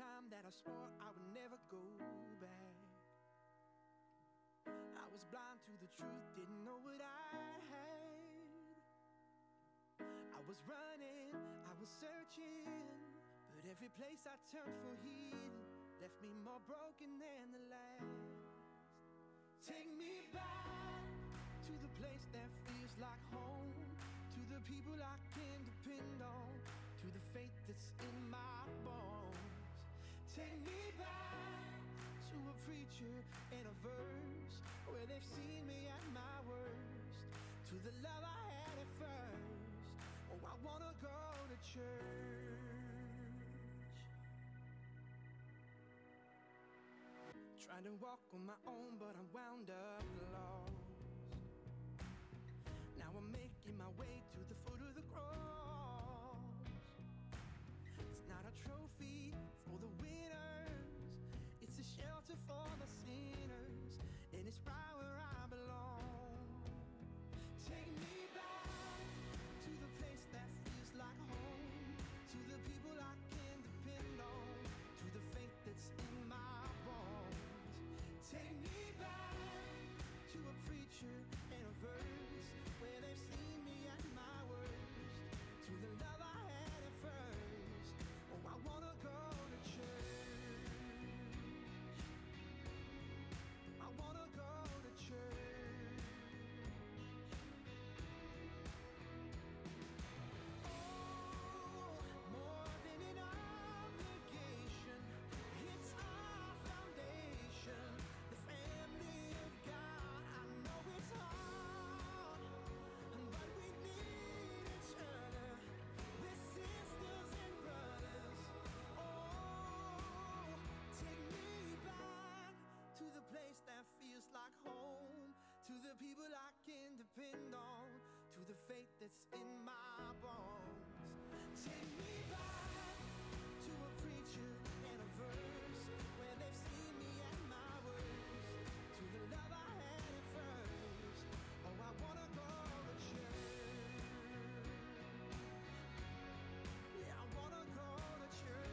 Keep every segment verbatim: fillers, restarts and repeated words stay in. time that I swore I would never go back. I was blind to the truth, didn't know what I had. I was running, I was searching, but every place I turned for healing left me more broken than the last. Take me back to the place that feels like home, to the people I can depend on, to the faith that's in my bones. Take me back to a preacher and a verse where they've seen me at my worst, to the love I had at first. Oh, I wanna go to church. Trying to walk on my own, but I'm wound up lost. Now I'm making my way to the foot of the cross. It's not a trophy for the winners, it's a shelter for the sinners, and it's right where I belong. Take me back to the place that feels like home, to the people I can depend on, to the faith that's in my bones. Take me back to a preacher and a verse where they've seen me at my worst, to the love I had at first. Oh, I wanna go to church. I wanna go to church. Oh, more than an obligation, it's our foundation. That feels like home, to the people I can depend on, to the faith that's in my bones. Take me back to a preacher and a verse where they've seen me at my worst, to the love I had at first. Oh, I wanna go to church. Yeah, I wanna go to church.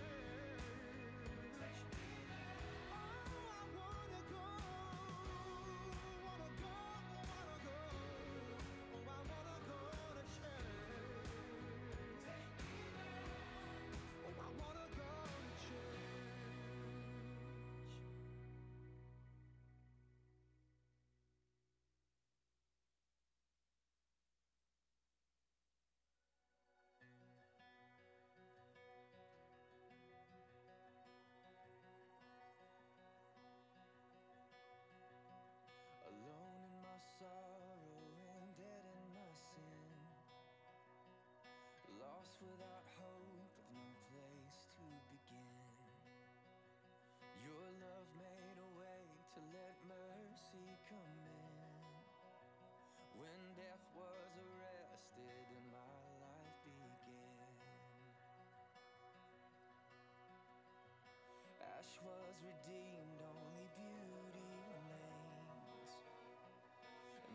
Alone in my sorrow and dead in my sin, lost without hope with no place to begin. Your love made a way to let mercy come in. When death was arrested and my life began, ash was redeemed, only beauty remained.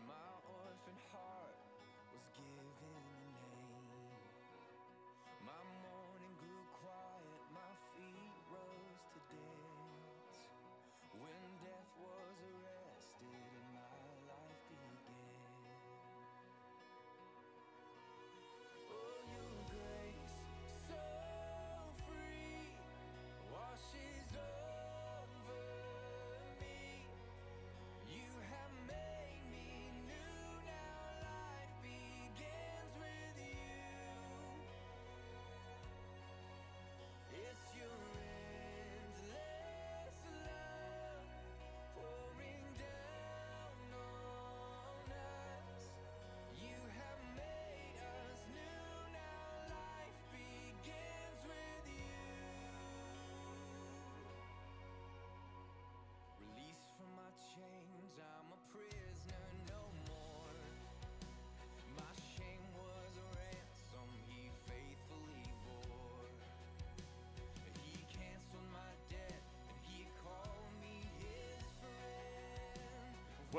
My orphan heart was given a name.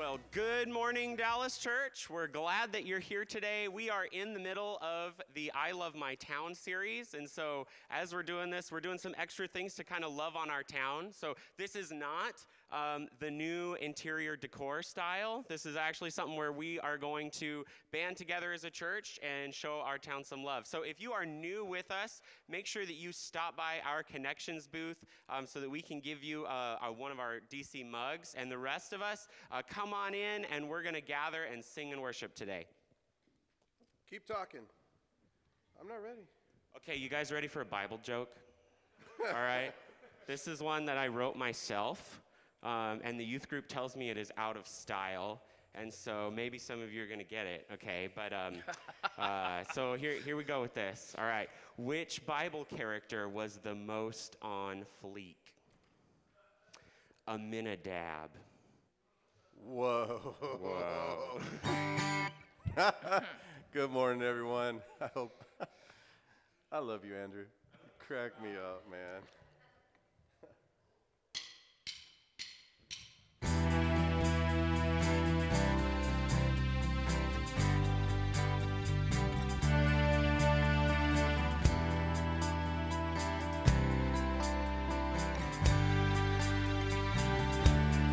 Well, good morning, Dallas Church. We're glad that you're here today. We are in the middle of the I Love My Town series. And so as we're doing this, we're doing some extra things to kind of love on our town. So this is not um, the new interior decor style. This is actually something where we are going to band together as a church and show our town some love. So if you are new with us, make sure that you stop by our Connections booth um, so that we can give you uh, uh, one of our D C mugs. And the rest of us, uh, come Come on in, and we're going to gather and sing and worship today. Keep talking. I'm not ready. Okay, you guys ready for a Bible joke? All right. This is one that I wrote myself, um, and the youth group tells me it is out of style, and so maybe some of you are going to get it, okay? But um, uh, so here, here we go with this. All right. Which Bible character was the most on fleek? Aminadab. Whoa. Whoa. Good morning, everyone. I hope. I love you, Andrew. You crack me up, man.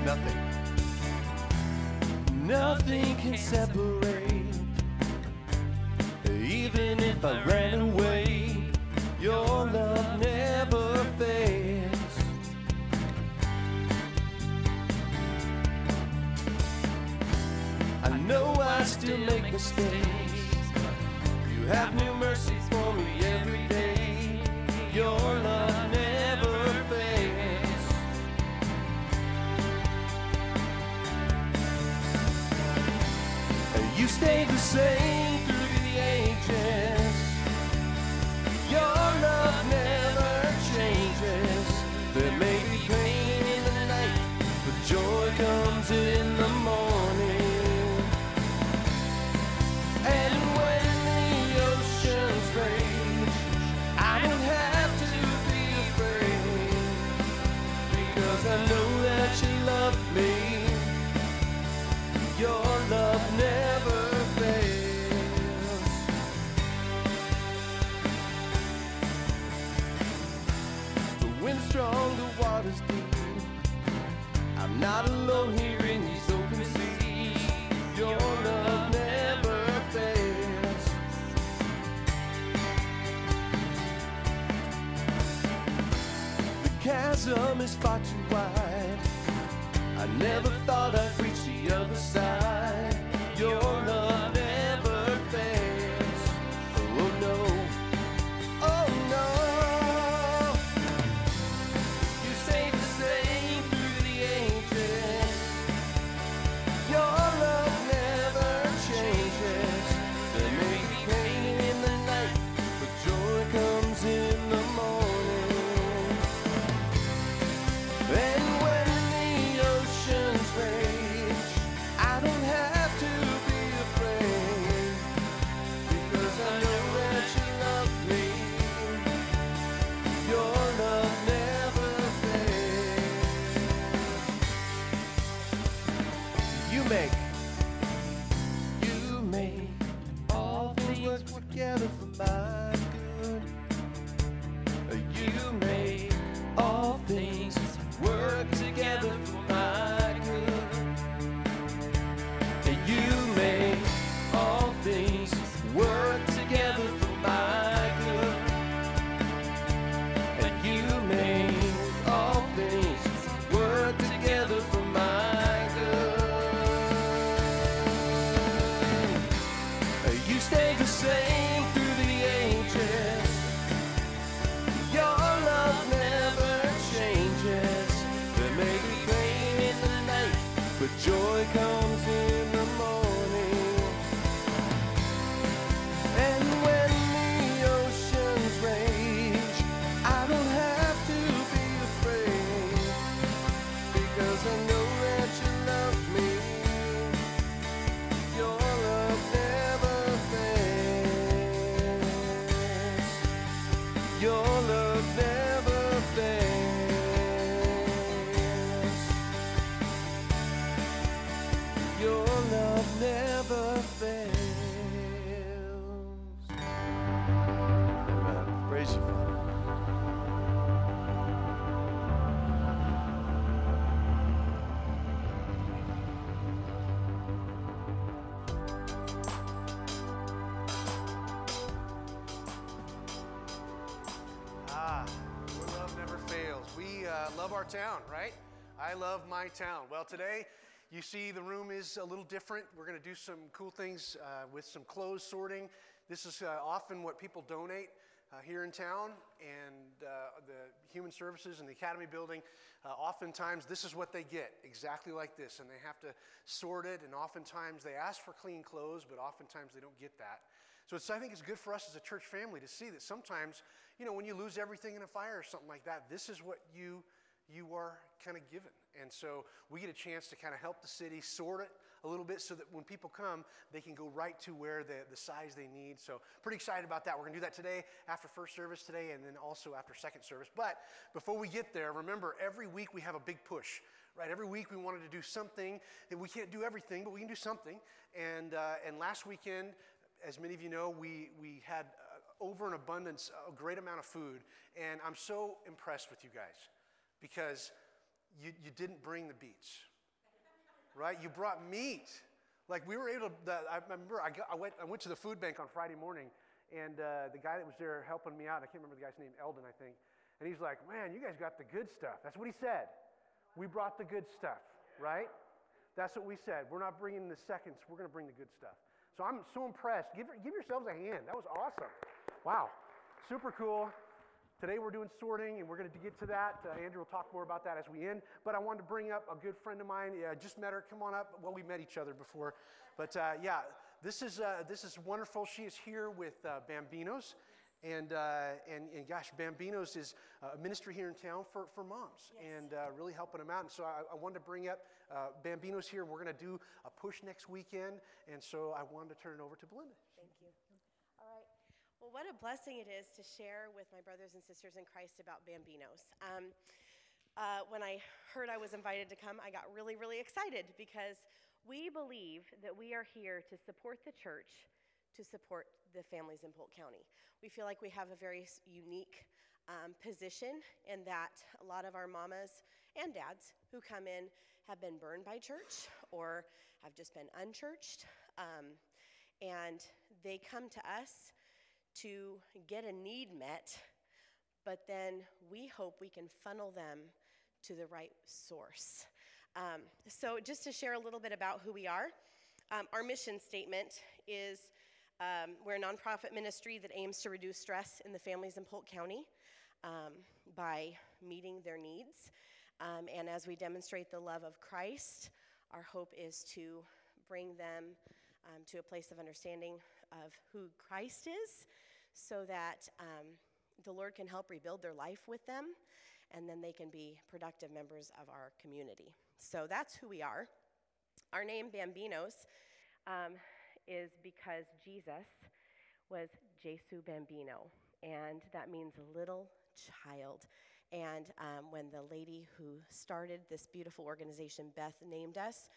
Nothing. Nothing can separate, even if I ran away, your love never fades. I know I still make mistakes, but you have new mercies for me every day, your love never fades. You stayed the same through the ages. Your love never changes. There may be pain in the night, but joy comes in the morning. And when the oceans rage, I don't have to be afraid, because I know that you love me. Your love never fails. The wind's strong, the water's deep. I'm not alone here in these open seas. Your love never fails. The chasm is far too wide. I never thought I'd reach the other side. Your love never fails. Oh no, oh no. You stayed the same through the ages. Your love never changes. There may be pain in the night, but joy comes in the morning. And never fails. Amen. Praise you, Father. Ah, your love never fails. We uh, love our town, right? I love my town. Well, today, you see the room is a little different. We're going to do some cool things uh, with some clothes sorting. This is uh, often what people donate uh, here in town, and uh, the Human Services and the Academy building, uh, oftentimes this is what they get, exactly like this, and they have to sort it, and oftentimes they ask for clean clothes, but oftentimes they don't get that. So it's, I think it's good for us as a church family to see that sometimes, you know, when you lose everything in a fire or something like that, this is what you you are kind of given. And so we get a chance to kind of help the city sort it a little bit so that when people come, they can go right to where the, the size they need. So pretty excited about that. We're going to do that today after first service today and then also after second service. But before we get there, remember, every week we have a big push, right? Every week we wanted to do something. And we can't do everything, but we can do something. And, uh, and last weekend, as many of you know, we, we had uh, over an abundance, a great amount of food. And I'm so impressed with you guys, because you, you didn't bring the beets, right? You brought meat. Like we were able to, the, I remember I, got, I, went, I went to the food bank on Friday morning, and uh, the guy that was there helping me out, I can't remember the guy's name, Eldon, I think, and he's like, man, you guys got the good stuff. That's what he said. We brought the good stuff, right? That's what we said. We're not bringing the seconds. We're going to bring the good stuff. So I'm so impressed. Give, give yourselves a hand. That was awesome. Wow. Super cool. Today we're doing sorting, and we're going to get to that. Uh, Andrew will talk more about that as we end. But I wanted to bring up a good friend of mine. Yeah, I just met her. Come on up. Well, we met each other before. But uh, yeah, this is uh, this is wonderful. She is here with uh, Bambinos. And, uh, and and gosh, Bambinos is a ministry here in town for, for moms, yes, and uh, really helping them out. And so I, I wanted to bring up uh, Bambinos here. We're going to do a push next weekend. And so I wanted to turn it over to Belinda. Thank you. All right. Well, what a blessing it is to share with my brothers and sisters in Christ about Bambinos. Um, uh, when I heard I was invited to come, I got really, really excited, because we believe that we are here to support the church, to support the families in Polk County. We feel like we have a very unique um, position in that a lot of our mamas and dads who come in have been burned by church or have just been unchurched, um, and they come to us to get a need met, but then we hope we can funnel them to the right source. Um, so just to share a little bit about who we are, um, our mission statement is um, we're a nonprofit ministry that aims to reduce stress in the families in Polk County um, by meeting their needs. Um, and as we demonstrate the love of Christ, our hope is to bring them Um, to a place of understanding of who Christ is, so that um, the Lord can help rebuild their life with them, and then they can be productive members of our community. So that's who we are. Our name, Bambinos, um, is because Jesus was Jesu Bambino, and that means little child. And um, when the lady who started this beautiful organization, Beth, named us,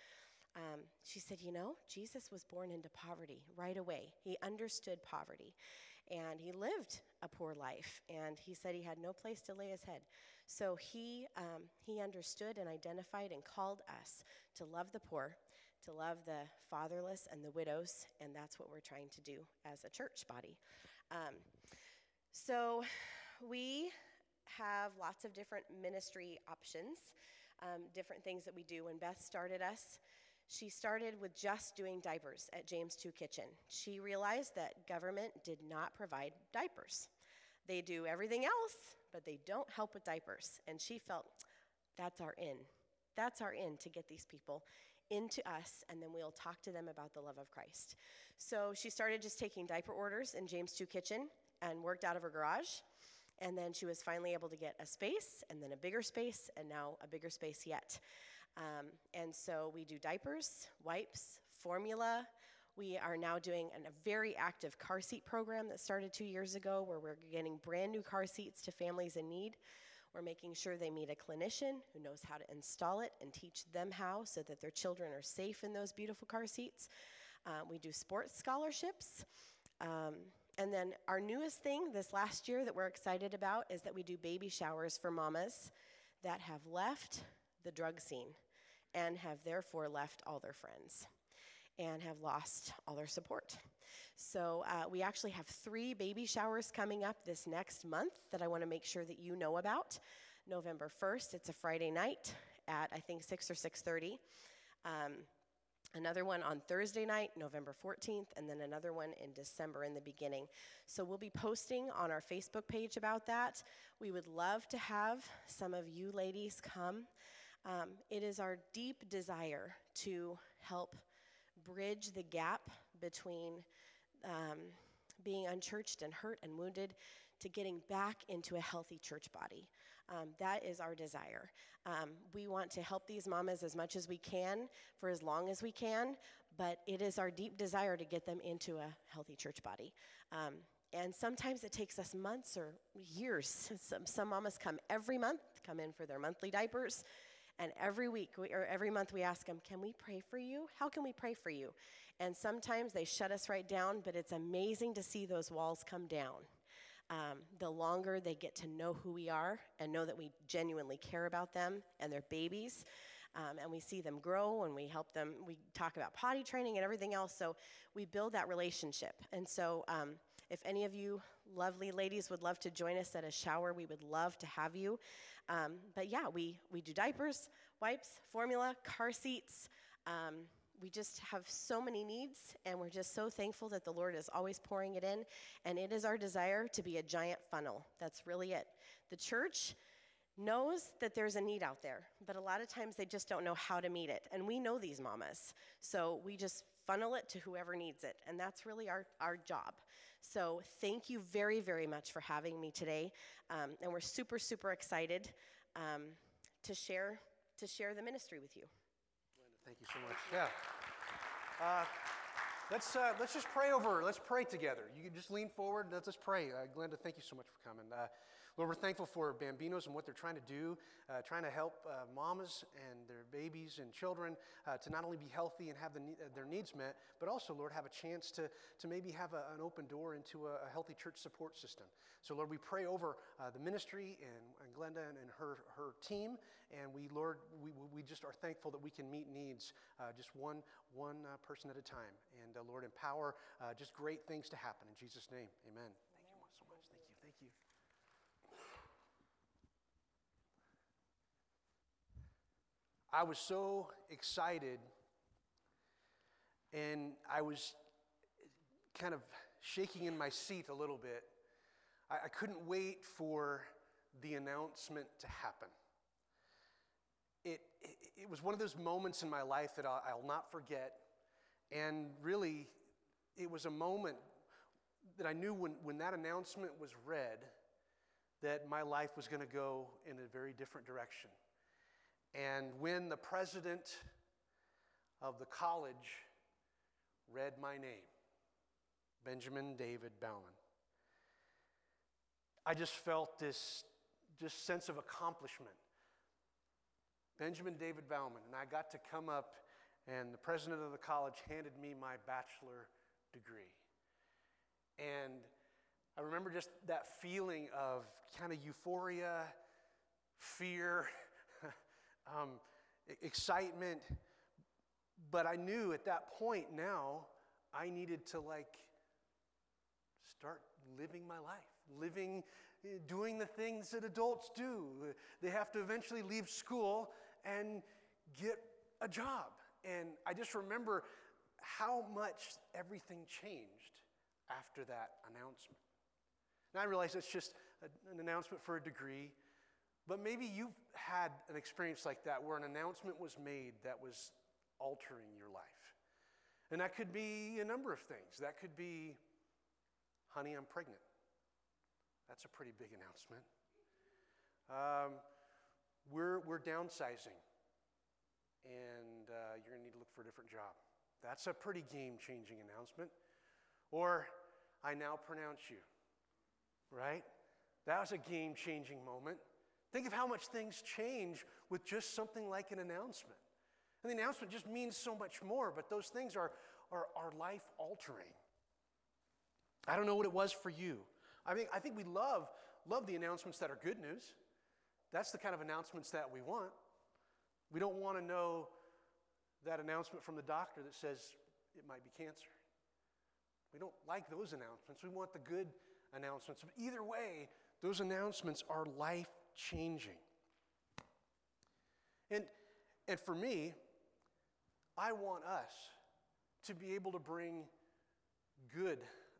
Um, she said, you know, Jesus was born into poverty right away. He understood poverty, and he lived a poor life, and he said he had no place to lay his head. So he, um, he understood and identified and called us to love the poor, to love the fatherless and the widows, and that's what we're trying to do as a church body. Um, so we have lots of different ministry options, um, different things that we do. When Beth started us, she started with just doing diapers at James two Kitchen. She realized that government did not provide diapers. They do everything else, but they don't help with diapers. And she felt, that's our in. That's our in to get these people into us, and then we'll talk to them about the love of Christ. So she started just taking diaper orders in James two Kitchen and worked out of her garage. And then she was finally able to get a space, and then a bigger space, and now a bigger space yet. Um, and so we do diapers, wipes, formula. We are now doing an, a very active car seat program that started two years ago, where we're getting brand new car seats to families in need. We're making sure they meet a clinician who knows how to install it and teach them how so that their children are safe in those beautiful car seats. Um, we do sports scholarships. Um, and then our newest thing this last year that we're excited about is that we do baby showers for mamas that have left the drug scene and have therefore left all their friends and have lost all their support. So uh, we actually have three baby showers coming up this next month that I wanna make sure that you know about. November first, it's a Friday night at I think six or six thirty. Um, another one on Thursday night, November fourteenth, and then another one in December in the beginning. So we'll be posting on our Facebook page about that. We would love to have some of you ladies come. Um, it is our deep desire to help bridge the gap between um, being unchurched and hurt and wounded to getting back into a healthy church body. Um, that is our desire. Um, we want to help these mamas as much as we can for as long as we can, but it is our deep desire to get them into a healthy church body. Um, And sometimes it takes us months or years. Some, some mamas come every month, come in for their monthly diapers, and every week we, or every month we ask them, can we pray for you? How can we pray for you? And sometimes they shut us right down, but it's amazing to see those walls come down. Um, the longer they get to know who we are and know that we genuinely care about them and their babies, um, and we see them grow and we help them. We talk about potty training and everything else, so we build that relationship. And so um, if any of you lovely ladies would love to join us at a shower, we would love to have you. Um, but yeah, we, we do diapers, wipes, formula, car seats. Um, We just have so many needs, and we're just so thankful that the Lord is always pouring it in, and it is our desire to be a giant funnel. That's really it. The church knows that there's a need out there, but a lot of times they just don't know how to meet it, and we know these mamas, so we just funnel it to whoever needs it, and that's really our, our job. So thank you very, very much for having me today, um, and we're super, super excited um, to share to share the ministry with you. Thank you so much. Yeah. Uh, let's uh, let's just pray over. Let's pray together. You can just lean forward. Let's just pray. Uh, Glenda, thank you so much for coming. Uh, Lord, we're thankful for Bambinos and what they're trying to do, uh, trying to help uh, mamas and their babies and children uh, to not only be healthy and have the, uh, their needs met, but also, Lord, have a chance to to maybe have a, an open door into a, a healthy church support system. So, Lord, we pray over uh, the ministry and, and Glenda and, and her her team, and we, Lord, we we just are thankful that we can meet needs. Uh, just one one uh, person at a time. And uh, Lord, empower uh, just great things to happen. In Jesus' name, amen. Thank you so much. Thank you. Thank you. I was so excited, and I was kind of shaking in my seat a little bit. I, I couldn't wait for the announcement to happen. It, it, it was one of those moments in my life that I'll, I'll not forget, and really, it was a moment that I knew when, when that announcement was read that my life was going to go in a very different direction. And when the president of the college read my name, Benjamin David Bauman, I just felt this just sense of accomplishment. Benjamin David Bauman, and I got to come up, and the president of the college handed me my bachelor degree. And I remember just that feeling of kind of euphoria, fear, um, excitement, but I knew at that point now I needed to like start living my life. Living, doing the things that adults do. They have to eventually leave school and get a job. And I just remember how much everything changed after that announcement. And I realize it's just a, an announcement for a degree, but maybe you've had an experience like that where an announcement was made that was altering your life. And that could be a number of things. That could be, honey, I'm pregnant. That's a pretty big announcement. Um, we're, we're downsizing, and uh, you're going to need to look for a different job. That's a pretty game-changing announcement. Or, I now pronounce you, right? That was a game-changing moment. Think of how much things change with just something like an announcement. And the announcement just means so much more, but those things are, are, are life-altering. I don't know what it was for you. I mean, I think we love, love the announcements that are good news. That's the kind of announcements that we want. We don't want to know that announcement from the doctor that says it might be cancer. We don't like those announcements. We want the good announcements. But either way, those announcements are life-changing. And, and for me, I want us to be able to bring good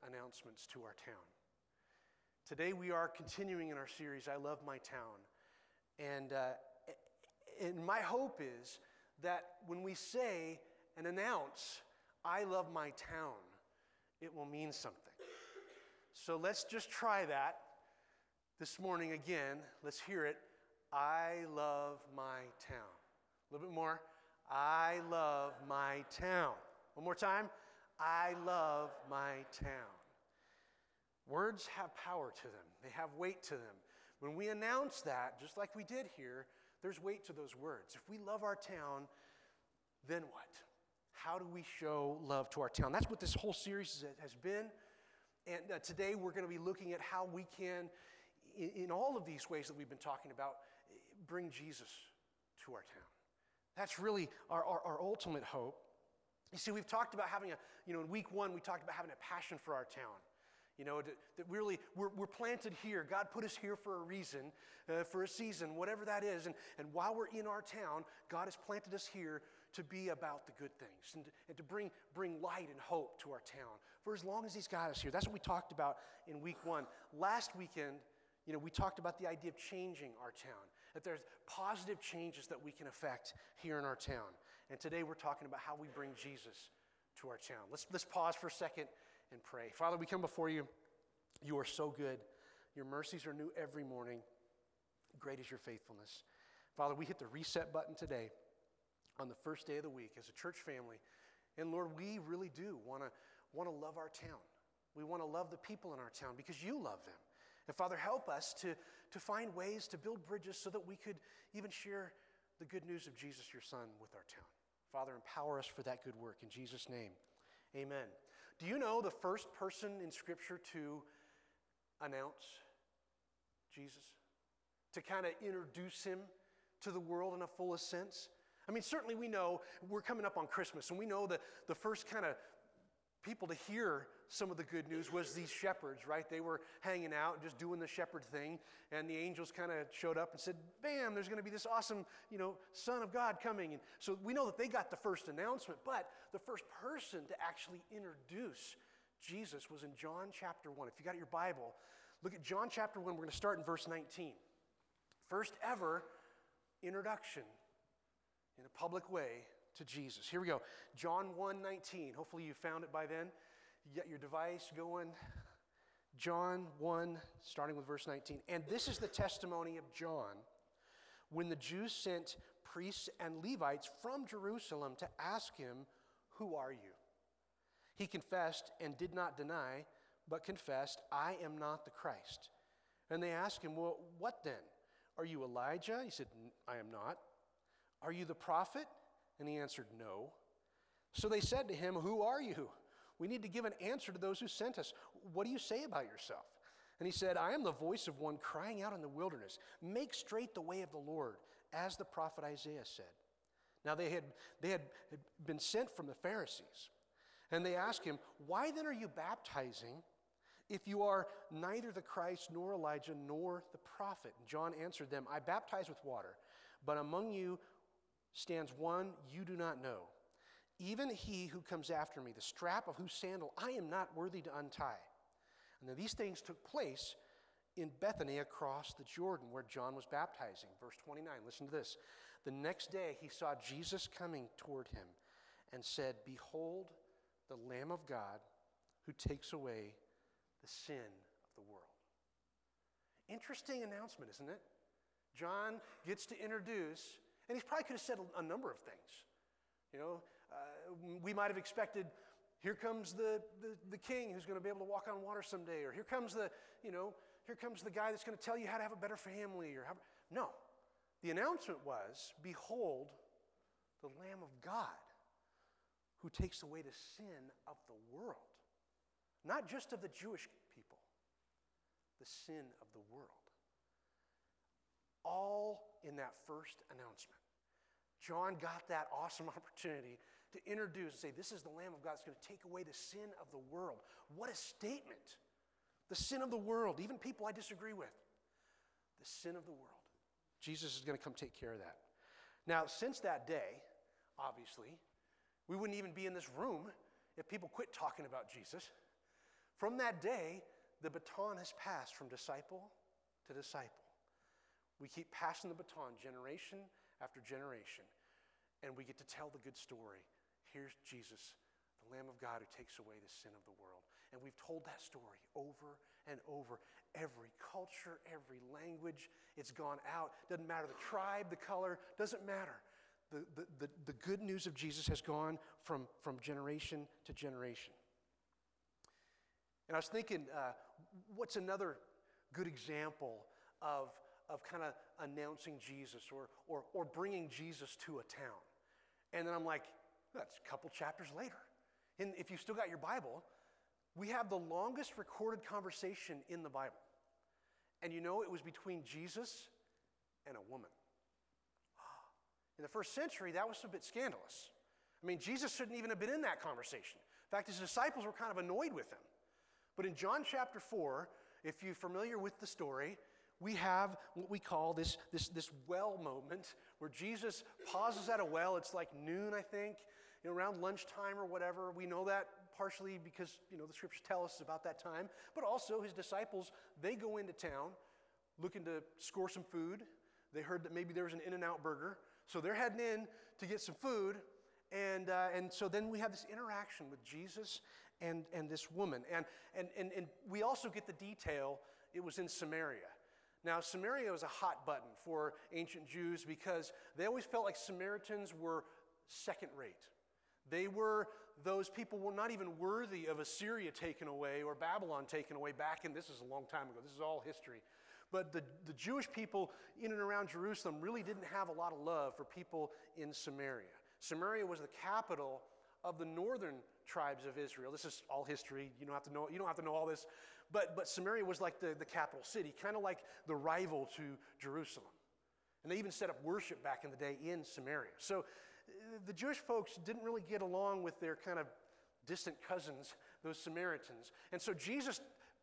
announcements to our town. Today we are continuing in our series, I Love My Town. And, uh, and my hope is that when we say and announce, I love my town, it will mean something. So let's just try that this morning again. Let's hear it. I love my town. A little bit more. I love my town. One more time. I love my town. Words have power to them. They have weight to them. When we announce that, just like we did here, there's weight to those words. If we love our town, then what? How do we show love to our town? That's what this whole series has been. And uh, today we're going to be looking at how we can, in, in all of these ways that we've been talking about, bring Jesus to our town. That's really our, our, our ultimate hope. You see, we've talked about having a, you know, in week one, we talked about having a passion for our town. You know, that really, we're, we're planted here. God put us here for a reason, uh, for a season, whatever that is. And, and while we're in our town, God has planted us here to be about the good things and, and to bring, bring light and hope to our town for as long as he's got us here. That's what we talked about in week one. Last weekend, you know, we talked about the idea of changing our town, that there's positive changes that we can affect here in our town. And today we're talking about how we bring Jesus to our town. Let's, let's pause for a second and pray. Father, we come before you. You are so good. Your mercies are new every morning. Great is your faithfulness. Father, we hit the reset button today on the first day of the week as a church family. And Lord, we really do want to want to love our town. We want to love the people in our town because you love them. And Father, help us to, to find ways to build bridges so that we could even share the good news of Jesus, your son, with our town. Father, empower us for that good work. In Jesus' name, amen. Do you know the first person in Scripture to announce Jesus? To kind of introduce him to the world in a fullest sense? I mean, certainly we know we're coming up on Christmas, and we know that the first kind of people to hear some of the good news was these shepherds, right? They were hanging out, just doing the shepherd thing, and the angels kind of showed up and said, bam, there's going to be this awesome, you know, Son of God coming. And so we know that they got the first announcement, but the first person to actually introduce Jesus was in John chapter one. If you got your Bible, look at John chapter one. We're going to start in verse nineteen. First ever introduction in a public way to Jesus. Here we go. John one nineteen. Hopefully you found it by then. You got your device going. John one, starting with verse nineteen. And this is the testimony of John when the Jews sent priests and Levites from Jerusalem to ask him, who are you? He confessed and did not deny, but confessed, I am not the Christ. And they asked him, well, what then? Are you Elijah? He said, I am not. Are you the prophet? And he answered, no. So they said to him, who are you? We need to give an answer to those who sent us. What do you say about yourself? And he said, I am the voice of one crying out in the wilderness, make straight the way of the Lord, as the prophet Isaiah said. Now they had, they had been sent from the Pharisees. And they asked him, why then are you baptizing if you are neither the Christ nor Elijah nor the prophet? And John answered them, I baptize with water, but among you stands one you do not know, even he who comes after me, the strap of whose sandal I am not worthy to untie. And then these things took place in Bethany across the Jordan where John was baptizing. Verse twenty-nine, listen to this. The next day he saw Jesus coming toward him and said, behold, the Lamb of God who takes away the sin of the world. Interesting announcement, isn't it? John gets to introduce, and he probably could have said a number of things. You know, uh, we might have expected, here comes the, the, the king who's going to be able to walk on water someday, or here comes the, you know, here comes the guy that's going to tell you how to have a better family. Or how, No. The announcement was, behold, the Lamb of God who takes away the sin of the world. Not just of the Jewish people, the sin of the world. All in that first announcement. John got that awesome opportunity to introduce and say, this is the Lamb of God that's going to take away the sin of the world. What a statement. The sin of the world, even people I disagree with. The sin of the world. Jesus is going to come take care of that. Now, since that day, obviously, we wouldn't even be in this room if people quit talking about Jesus. From that day, the baton has passed from disciple to disciple. We keep passing the baton generation after generation, and we get to tell the good story. Here's Jesus, the Lamb of God who takes away the sin of the world. And we've told that story over and over. Every culture, every language, it's gone out. Doesn't matter the tribe, the color, doesn't matter. The, the, the, the good news of Jesus has gone from, from generation to generation. And I was thinking, uh, what's another good example of, of kind of announcing Jesus or, or, or bringing Jesus to a town? And then I'm like, that's a couple chapters later. And if you've still got your Bible, we have the longest recorded conversation in the Bible. And you know, it was between Jesus and a woman. In the first century, that was a bit scandalous. I mean, Jesus shouldn't even have been in that conversation. In fact, his disciples were kind of annoyed with him. But in John chapter four, if you're familiar with the story, we have what we call this, this, this well moment where Jesus pauses at a well. It's like noon, I think, you know, around lunchtime or whatever. We know that partially because, you know, the scriptures tell us about that time. But also his disciples, they go into town looking to score some food. They heard that maybe there was an In-N-Out burger. So they're heading in to get some food. And, uh, and so then we have this interaction with Jesus and, and this woman. And, and, and, and we also get the detail. It was in Samaria. Now, Samaria was a hot button for ancient Jews because they always felt like Samaritans were second rate. They were, those people were not even worthy of Assyria taken away or Babylon taken away back in, this is a long time ago, this is all history. But the, the Jewish people in and around Jerusalem really didn't have a lot of love for people in Samaria. Samaria was the capital of the northern tribes of Israel. This is all history. You don't have to know, you don't have to know all this. But, but Samaria was like the, the capital city, kind of like the rival to Jerusalem. And they even set up worship back in the day in Samaria. So the Jewish folks didn't really get along with their kind of distant cousins, those Samaritans. And so Jesus,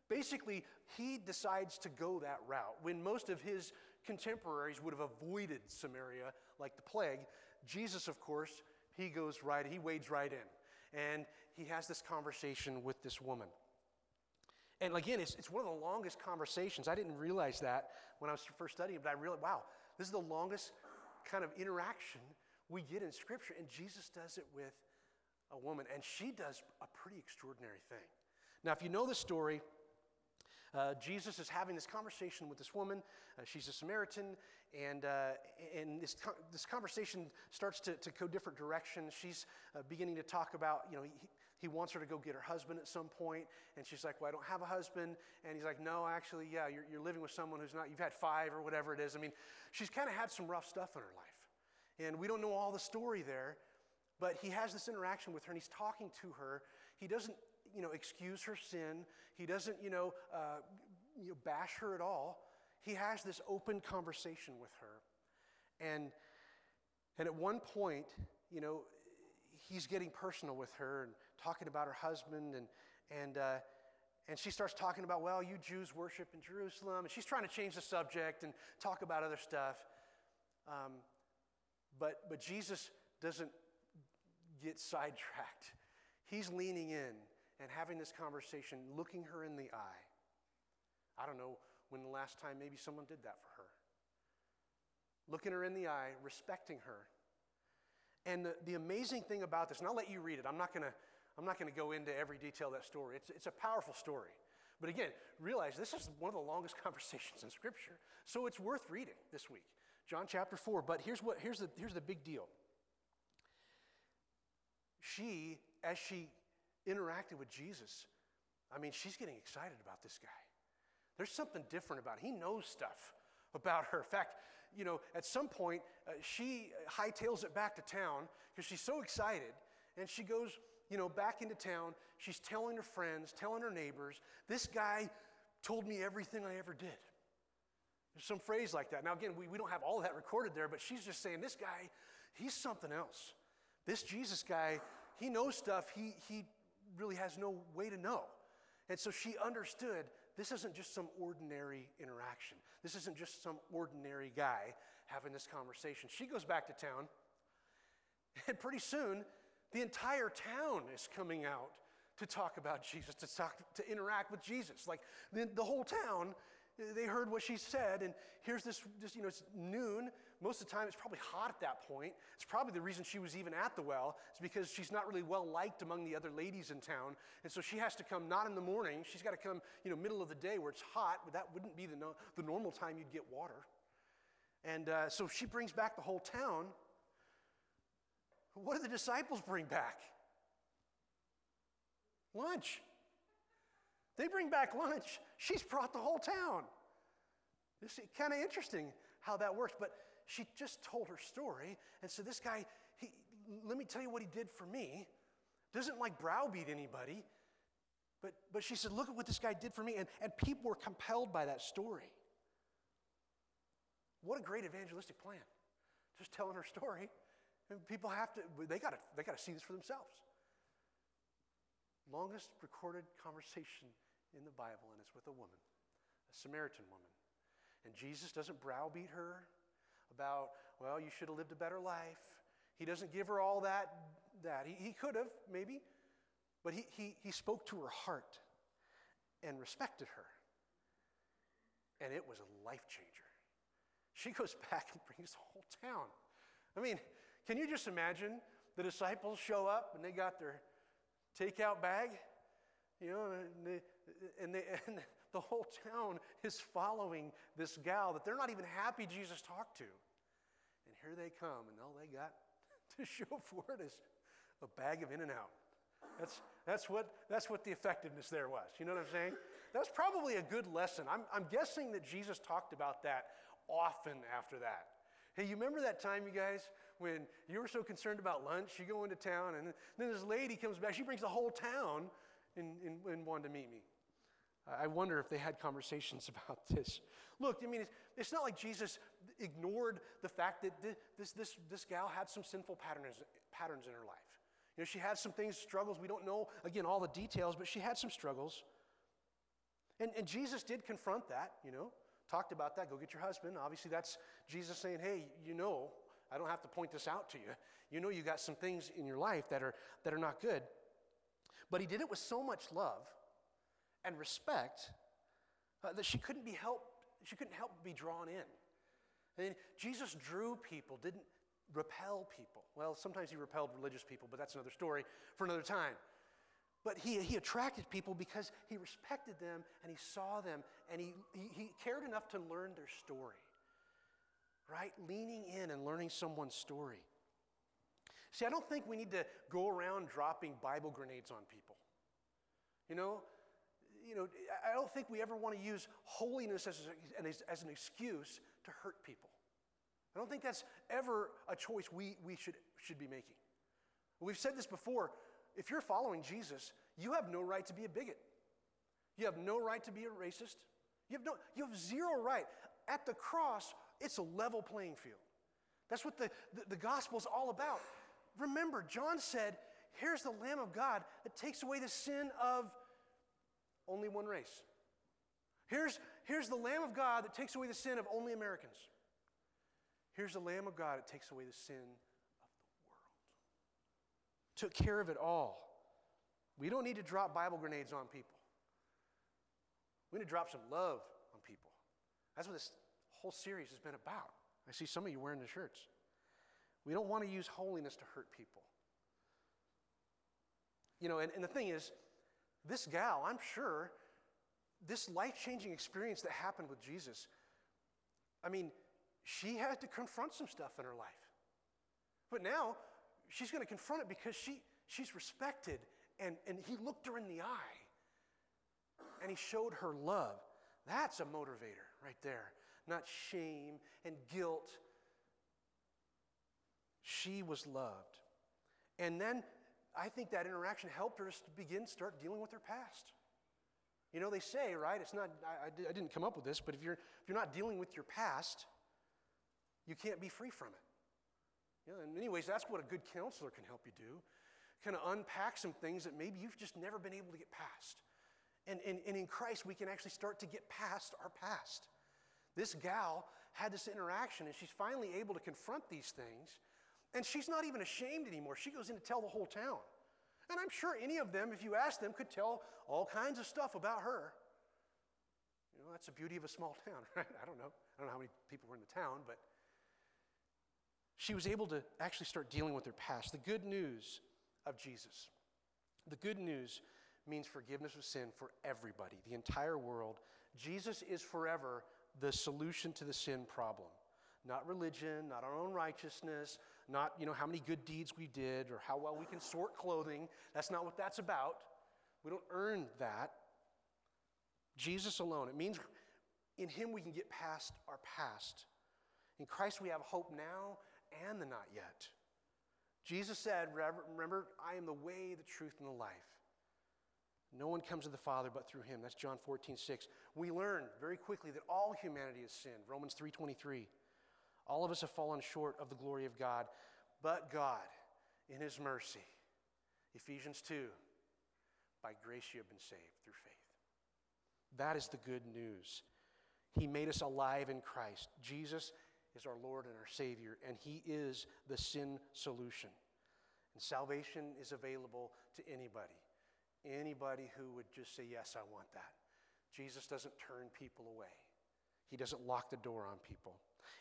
basically, he decides to go that route. When most of his contemporaries would have avoided Samaria like the plague, Jesus, of course, he goes right, he wades right in. And he has this conversation with this woman. And again, it's, it's one of the longest conversations. I didn't realize that when I was first studying, but I realized, wow, this is the longest kind of interaction we get in Scripture. And Jesus does it with a woman, and she does a pretty extraordinary thing. Now, if you know the story, uh, Jesus is having this conversation with this woman. Uh, she's a Samaritan, and, uh, and this, co this conversation starts to, to go different directions. She's uh, beginning to talk about, you know, he, He wants her to go get her husband at some point, and she's like, well, I don't have a husband. And he's like, no, actually, yeah, you're, you're living with someone who's not, you've had five or whatever it is. I mean, she's kind of had some rough stuff in her life. And we don't know all the story there, but he has this interaction with her, and he's talking to her. He doesn't, you know, excuse her sin. He doesn't, you know, uh, you know bash her at all. He has this open conversation with her. And, and at one point, you know, he's getting personal with her and talking about her husband, and and uh, and she starts talking about, well, you Jews worship in Jerusalem, and she's trying to change the subject and talk about other stuff. Um, but but Jesus doesn't get sidetracked. He's leaning in and having this conversation, looking her in the eye. I don't know when the last time maybe someone did that for her. Looking her in the eye, respecting her. And the, the amazing thing about this, and I'll let you read it. I'm not going to I'm not going to go into every detail of that story. It's, it's a powerful story. But again, realize this is one of the longest conversations in Scripture. So it's worth reading this week. John chapter four. But here's what here's the here's the big deal. She, as she interacted with Jesus, I mean, she's getting excited about this guy. There's something different about him. He knows stuff about her. In fact, you know, at some point, uh, she hightails it back to town because she's so excited. And she goes, you know, back into town. She's telling her friends, telling her neighbors, this guy told me everything I ever did. There's some phrase like that. Now, again, we, we don't have all that recorded there, but she's just saying, this guy, he's something else. This Jesus guy, he knows stuff he, he really has no way to know. And so she understood this isn't just some ordinary interaction. This isn't just some ordinary guy having this conversation. She goes back to town, and pretty soon, the entire town is coming out to talk about Jesus, to talk, to interact with Jesus. Like, the, the whole town, they heard what she said, and here's this, this, you know, it's noon. Most of the time, it's probably hot at that point. It's probably the reason she was even at the well. It's because she's not really well-liked among the other ladies in town, and so she has to come not in the morning. She's got to come, you know, middle of the day where it's hot, but that wouldn't be the, no, the normal time you'd get water. And uh, so she brings back the whole town. What do the disciples bring back? Lunch. They bring back lunch. She's brought the whole town. It's kind of interesting how that works, but she just told her story, and so this guy, he, let me tell you what he did for me. Doesn't like browbeat anybody, but, but she said, look at what this guy did for me, and, and people were compelled by that story. What a great evangelistic plan. Just telling her story, and people have to, they gotta, they gotta see this for themselves. Longest recorded conversation in the Bible, and it's with a woman, a Samaritan woman. And Jesus doesn't browbeat her about, well, you should have lived a better life. He doesn't give her all that. that. He, he could have, maybe, but he, he, he spoke to her heart and respected her. And it was a life changer. She goes back and brings the whole town. I mean, can you just imagine the disciples show up and they got their takeout bag, you know, and, they, and, they, and the whole town is following this gal that they're not even happy Jesus talked to. And here they come, and all they got to show for it is a bag of In-N-Out. That's, that's, what, that's what the effectiveness there was. You know what I'm saying? That's probably a good lesson. I'm, I'm guessing that Jesus talked about that often after that. Hey, you remember that time, you guys, when you were so concerned about lunch? You go into town, and then this lady comes back. She brings the whole town and, and, and wanted to meet me. I wonder if they had conversations about this. Look, I mean, it's, it's not like Jesus ignored the fact that this, this, this gal had some sinful patterns, patterns in her life. You know, she had some things, struggles. We don't know, again, all the details, but she had some struggles. And, and Jesus did confront that, you know. Talked about that, go get your husband. Obviously, that's Jesus saying, hey, you know, I don't have to point this out to you. You know you got some things in your life that are, that are not good. But he did it with so much love and respect uh, that she couldn't be helped, she couldn't help but be drawn in. And Jesus drew people, didn't repel people. Well, sometimes he repelled religious people, but that's another story for another time. But he, he attracted people because he respected them and he saw them and he, he, he cared enough to learn their story, right? Leaning in and learning someone's story. See, I don't think we need to go around dropping Bible grenades on people. You know, you know I don't think we ever want to use holiness as, a, as an excuse to hurt people. I don't think that's ever a choice we, we should, should be making. We've said this before. If you're following Jesus, you have no right to be a bigot. You have no right to be a racist. You have, no, you have zero right. At the cross, it's a level playing field. That's what the, the, the gospel is all about. Remember, John said, here's the Lamb of God that takes away the sin of only one race. Here's, here's the Lamb of God that takes away the sin of only Americans. Here's the Lamb of God that takes away the sin took care of it all. We don't need to drop Bible grenades on people. We need to drop some love on people. That's what this whole series has been about. I see some of you wearing the shirts. We don't want to use holiness to hurt people. You know, and, and the thing is, this gal, I'm sure, this life-changing experience that happened with Jesus, I mean, she had to confront some stuff in her life. But now, she's going to confront it because she, she's respected, and, and he looked her in the eye, and he showed her love. That's a motivator right there. not shame and guilt. She was loved. And then I think that interaction helped her to begin start dealing with her past. You know, they say, right, it's not, I, I didn't come up with this, but if you're, if you're not dealing with your past, you can't be free from it. You know, in many ways, that's what a good counselor can help you do, kind of unpack some things that maybe you've just never been able to get past. And, and, and in Christ, we can actually start to get past our past. This gal had this interaction, and she's finally able to confront these things. And she's not even ashamed anymore. She goes in to tell the whole town. And I'm sure any of them, if you ask them, could tell all kinds of stuff about her. You know, that's the beauty of a small town, right? I don't know. I don't know how many people were in the town, but she was able to actually start dealing with her past. The good news of Jesus. The good news means forgiveness of sin for everybody, the entire world. Jesus is forever the solution to the sin problem. Not religion, not our own righteousness, not, you know, how many good deeds we did or how well we can sort clothing. That's not what that's about. We don't earn that. Jesus alone. It means in him we can get past our past. In Christ we have hope now and the not yet. Jesus said, remember, I am the way, the truth, and the life. No one comes to the Father but through him. That's John fourteen six. We learn very quickly that all humanity has sinned. Romans three twenty-three. All of us have fallen short of the glory of God, but God, in his mercy, Ephesians two, by grace you have been saved through faith. That is the good news. He made us alive in Christ. Jesus is our Lord and our Savior, and he is the sin solution. And salvation is available to anybody, anybody who would just say, yes, I want that. Jesus doesn't turn people away. He doesn't lock the door on people.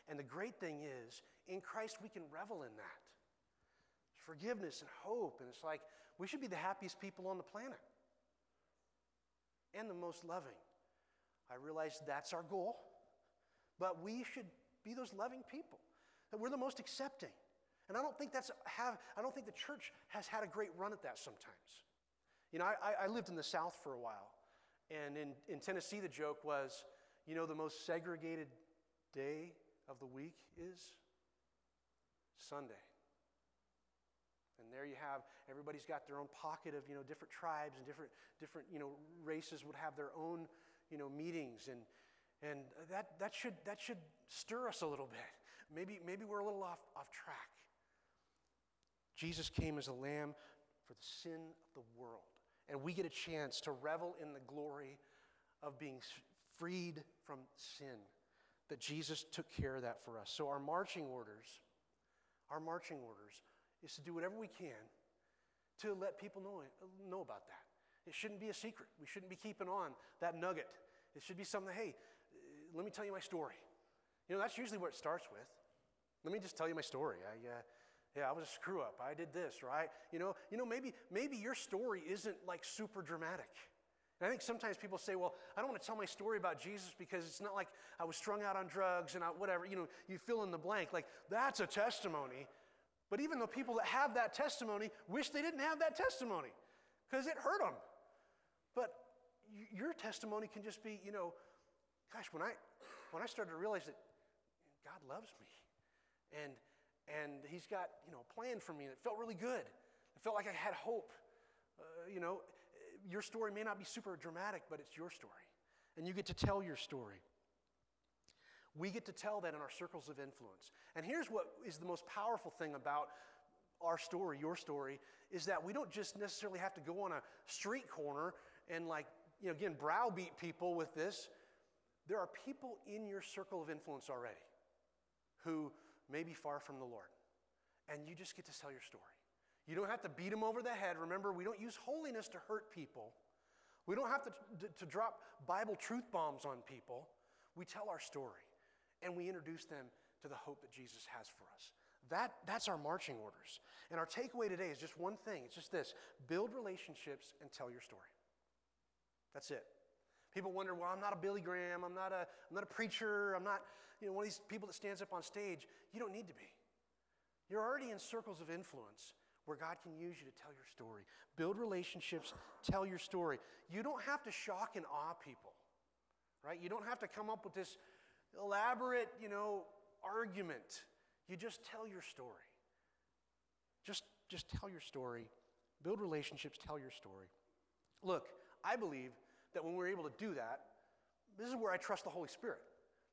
And the great thing is, in Christ, we can revel in that. Forgiveness and hope. And it's like, we should be the happiest people on the planet. And the most loving. I realize that's our goal. But we should be those loving people. That we're the most accepting. And I don't think that's have, I don't think the church has had a great run at that sometimes. You know, I, I lived in the South for a while. And in, in Tennessee, the joke was, you know, the most segregated day of the week is Sunday. And there you have, everybody's got their own pocket of, you know, different tribes and different, different, you know, races would have their own, you know, meetings. And, and that, that should, that should stir us a little bit. Maybe, maybe we're a little off, off track. Jesus came as a lamb for the sin of the world. And we get a chance to revel in the glory of being freed from sin. That Jesus took care of that for us. So our marching orders, our marching orders is to do whatever we can to let people know, know about that. It shouldn't be a secret. We shouldn't be keeping on that nugget. It should be something, hey, let me tell you my story. You know, that's usually what it starts with. Let me just tell you my story. I, uh, yeah, I was a screw up. I did this, right? You know, you know, maybe, maybe your story isn't like super dramatic. And I think sometimes people say, well, I don't want to tell my story about Jesus because it's not like I was strung out on drugs and I, whatever, you know, you fill in the blank. Like, that's a testimony. But even though people that have that testimony wish they didn't have that testimony because it hurt them. But your testimony can just be, you know, gosh, when I, when I started to realize that God loves me and, and he's got, you know, a plan for me, and it felt really good. It felt like I had hope, uh, you know. Your story may not be super dramatic, but it's your story. And you get to tell your story. We get to tell that in our circles of influence. And here's what is the most powerful thing about our story, your story, is that we don't just necessarily have to go on a street corner and, like, you know, again, browbeat people with this. There are people in your circle of influence already who may be far from the Lord. And you just get to tell your story. You don't have to beat them over the head. Remember, we don't use holiness to hurt people. We don't have to, to, to drop Bible truth bombs on people. We tell our story, and we introduce them to the hope that Jesus has for us. That, that's our marching orders. And our takeaway today is just one thing. It's just this. Build relationships and tell your story. That's it. People wonder, well, I'm not a Billy Graham. I'm not a, I'm not a preacher. I'm not, you know, one of these people that stands up on stage. You don't need to be. You're already in circles of influence where God can use you to tell your story. Build relationships, tell your story. You don't have to shock and awe people, right? You don't have to come up with this elaborate, you know, argument. You just tell your story. Just, just tell your story. Build relationships, tell your story. Look, I believe that when we're able to do that, this is where I trust the Holy Spirit.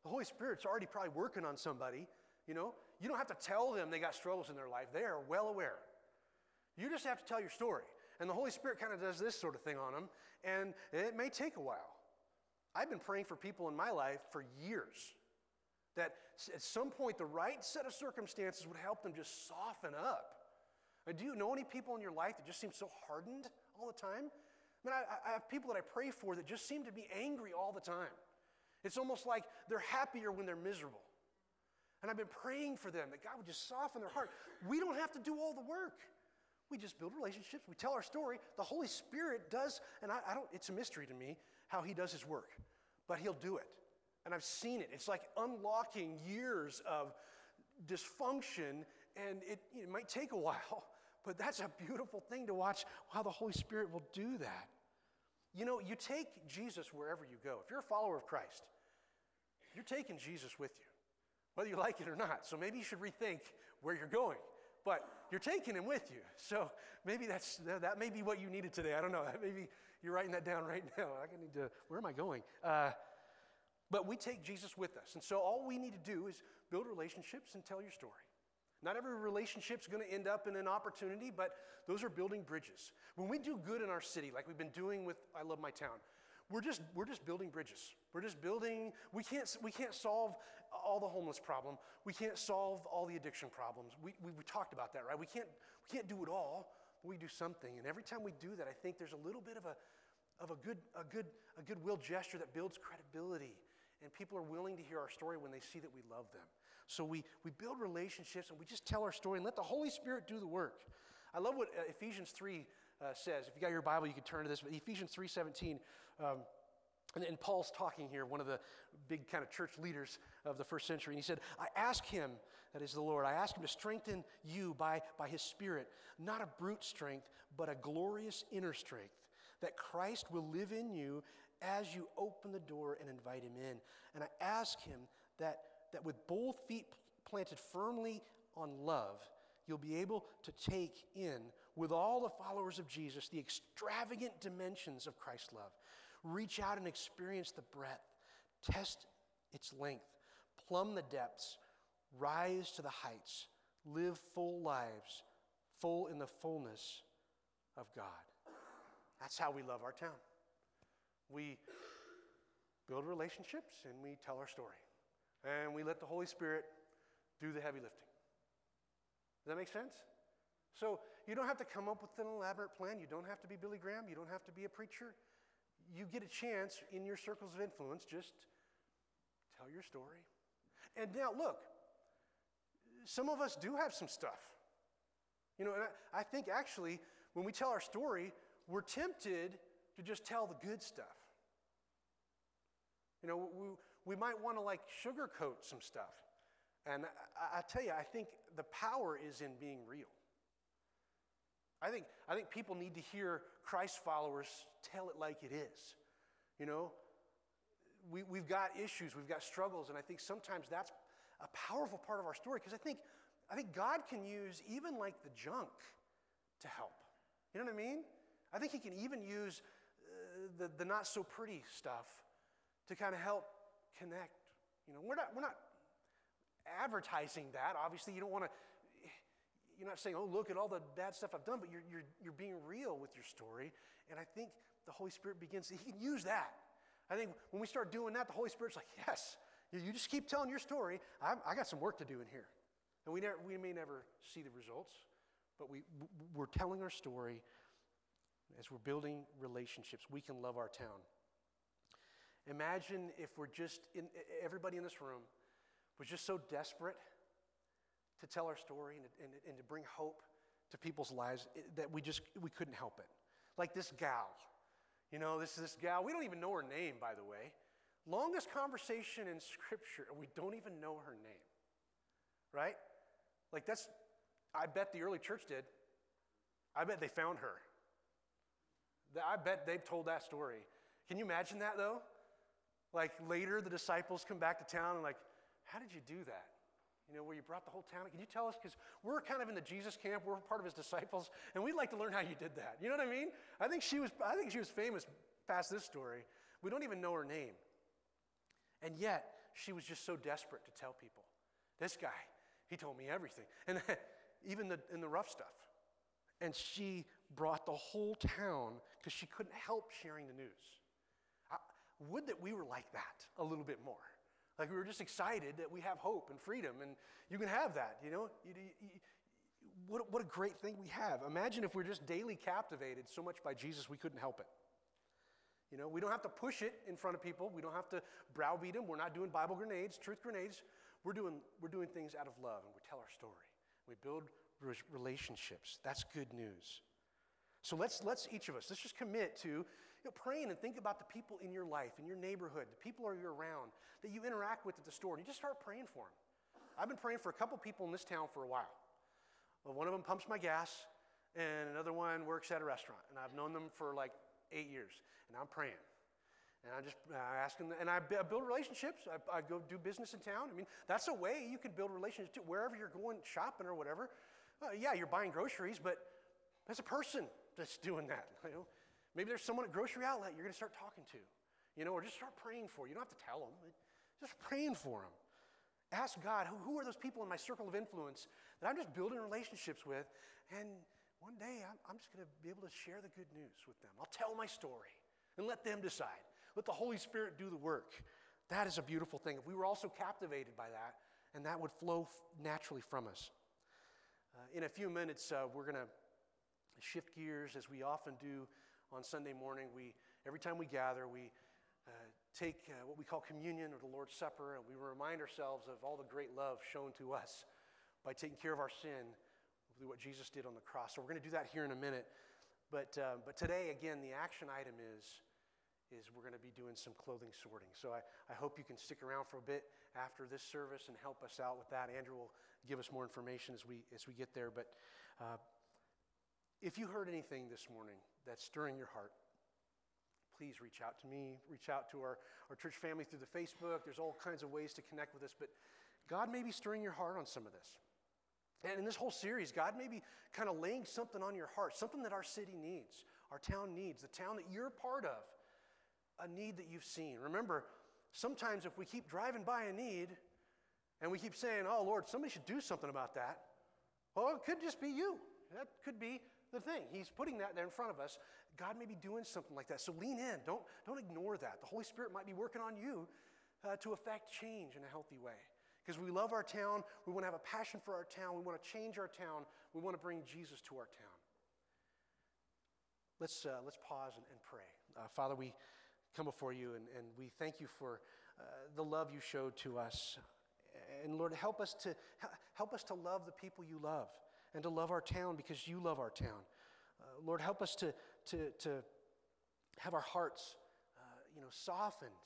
The Holy Spirit's already probably working on somebody, you know. You don't have to tell them they got struggles in their life. They are well aware. You just have to tell your story. And the Holy Spirit kind of does this sort of thing on them, and it may take a while. I've been praying for people in my life for years, that at some point the right set of circumstances would help them just soften up. Do you know any people in your life that just seem so hardened all the time? I mean, I, I have people that I pray for that just seem to be angry all the time. It's almost like they're happier when they're miserable. And I've been praying for them that God would just soften their heart. We don't have to do all the work. We just build relationships. We tell our story. The Holy Spirit does, and I, I don't, it's a mystery to me how he does his work, but he'll do it. And I've seen it. It's like unlocking years of dysfunction, and it, it might take a while, but that's a beautiful thing to watch how the Holy Spirit will do that. You know, you take Jesus wherever you go. If you're a follower of Christ, you're taking Jesus with you, whether you like it or not. So maybe you should rethink where you're going. But you're taking him with you. So maybe that's, that may be what you needed today. I don't know. Maybe you're writing that down right now. I need to, where am I going? Uh, but we take Jesus with us. And so all we need to do is build relationships and tell your story. Not every relationship's going to end up in an opportunity, but those are building bridges. When we do good in our city, like we've been doing with I Love My Town, we're just, we're just building bridges. We're just building, we can't, we can't solve all the homeless problem. We can't solve all the addiction problems. We, we, we talked about that, right? We can't, we can't do it all, but we do something. And every time we do that, I think there's a little bit of a, of a, good, a, good, a goodwill gesture that builds credibility. And people are willing to hear our story when they see that we love them. So we, we build relationships, and we just tell our story and let the Holy Spirit do the work. I love what uh, Ephesians three uh, says. If you got your Bible, you can turn to this. But Ephesians three seventeen, um, and, and Paul's talking here, one of the big kind of church leaders of the first century. And he said, I ask him, that is the Lord, I ask him to strengthen you by, by his Spirit, not a brute strength, but a glorious inner strength, that Christ will live in you as you open the door and invite him in. And I ask him that that with both feet planted firmly on love, you'll be able to take in, with all the followers of Jesus, the extravagant dimensions of Christ's love. Reach out and experience the breadth, test its length, plumb the depths, rise to the heights, live full lives, full in the fullness of God. That's how we love our town. We build relationships and we tell our story. And we let the Holy Spirit do the heavy lifting. Does that make sense? So you don't have to come up with an elaborate plan. You don't have to be Billy Graham. You don't have to be a preacher. You get a chance in your circles of influence. Just tell your story. And now, look, some of us do have some stuff. You know, and I, I think actually when we tell our story, we're tempted to just tell the good stuff. You know, we... We might want to like sugarcoat some stuff. And I, I tell you, I think the power is in being real. I think, I think people need to hear Christ followers tell it like it is. You know, we, we've got issues, we've got struggles, and I think sometimes that's a powerful part of our story because I think, I think God can use even like the junk to help. You know what I mean? I think he can even use uh, the, the not so pretty stuff to kind of help connect. You know, we're not we're not advertising that. Obviously, you don't want to. You're not saying, "Oh, look at all the bad stuff I've done," but you're you're you're being real with your story. And I think the Holy Spirit begins. He can use that. I think when we start doing that, the Holy Spirit's like, "Yes, you, you just keep telling your story. I, I got some work to do in here," and we never we may never see the results, but we we're telling our story as we're building relationships. We can love our town. Imagine if we're just, in, everybody in this room was just so desperate to tell our story and, and, and to bring hope to people's lives that we just, we couldn't help it. Like this gal, you know, this this gal, we don't even know her name, by the way. Longest conversation in Scripture, and we don't even know her name, right? Like that's, I bet the early church did. I bet they found her. I bet they've told that story. Can you imagine that, though? Like later, the disciples come back to town and like, how did you do that? You know, where you brought the whole town. Can you tell us? Because we're kind of in the Jesus camp. We're part of his disciples, and we'd like to learn how you did that. You know what I mean? I think she was, I think she was famous past this story. We don't even know her name. And yet, she was just so desperate to tell people. This guy, he told me everything. And even the, in the rough stuff. And she brought the whole town because she couldn't help sharing the news. I, would that we were like that a little bit more. Like we were just excited that we have hope and freedom, and you can have that, you know? You, you, you, what, what a great thing we have. Imagine if we're just daily captivated so much by Jesus we couldn't help it. You know, we don't have to push it in front of people. We don't have to browbeat them. We're not doing Bible grenades, truth grenades. We're doing, we're doing things out of love, and we tell our story. We build relationships. That's good news. So let's, let's each of us, let's just commit to you know, praying and think about the people in your life, in your neighborhood, the people you're around, that you interact with at the store, and you just start praying for them. I've been praying for a couple people in this town for a while. Well, one of them pumps my gas, and another one works at a restaurant, and I've known them for like eight years, and I'm praying. And I just I ask them, and I build relationships. I, I go do business in town. I mean, that's a way you can build relationships too. Wherever you're going shopping or whatever, uh, yeah, you're buying groceries, but there's a person that's doing that. You know, maybe there's someone at Grocery Outlet you're going to start talking to, you know, or just start praying for. You don't have to tell them, just praying for them. Ask God, who, who are those people in my circle of influence that I'm just building relationships with, and one day I'm, I'm just going to be able to share the good news with them. I'll tell my story. And let them decide. Let the Holy Spirit do the work. That is a beautiful thing. If we were also captivated by that, and that would flow f- naturally from us. Uh, in a few minutes, uh, we're going to shift gears, as we often do on Sunday morning. We, every time we gather, we uh, take uh, what we call communion or the Lord's Supper, and we remind ourselves of all the great love shown to us by taking care of our sin through what Jesus did on the cross. So we're going to do that here in a minute. But uh, but today, again, the action item is... is we're going to be doing some clothing sorting. So I, I hope you can stick around for a bit after this service and help us out with that. Andrew will give us more information as we as we get there. But uh, if you heard anything this morning that's stirring your heart, please reach out to me, reach out to our, our church family through the Facebook. There's all kinds of ways to connect with us. But God may be stirring your heart on some of this. And in this whole series, God may be kind of laying something on your heart, something that our city needs, our town needs, the town that you're part of. A need that you've seen. Remember, sometimes if we keep driving by a need and we keep saying, oh, Lord, somebody should do something about that, well, it could just be you. That could be the thing. He's putting that there in front of us. God may be doing something like that. So lean in. Don't, don't ignore that. The Holy Spirit might be working on you uh, to affect change in a healthy way. Because we love our town. We want to have a passion for our town. We want to change our town. We want to bring Jesus to our town. Let's, uh, let's pause and, and pray. Uh, Father, we... come before you, and, and we thank you for uh, the love you showed to us. And Lord, help us to help us to love the people you love, and to love our town because you love our town. Uh, Lord, help us to to to have our hearts, uh, you know, softened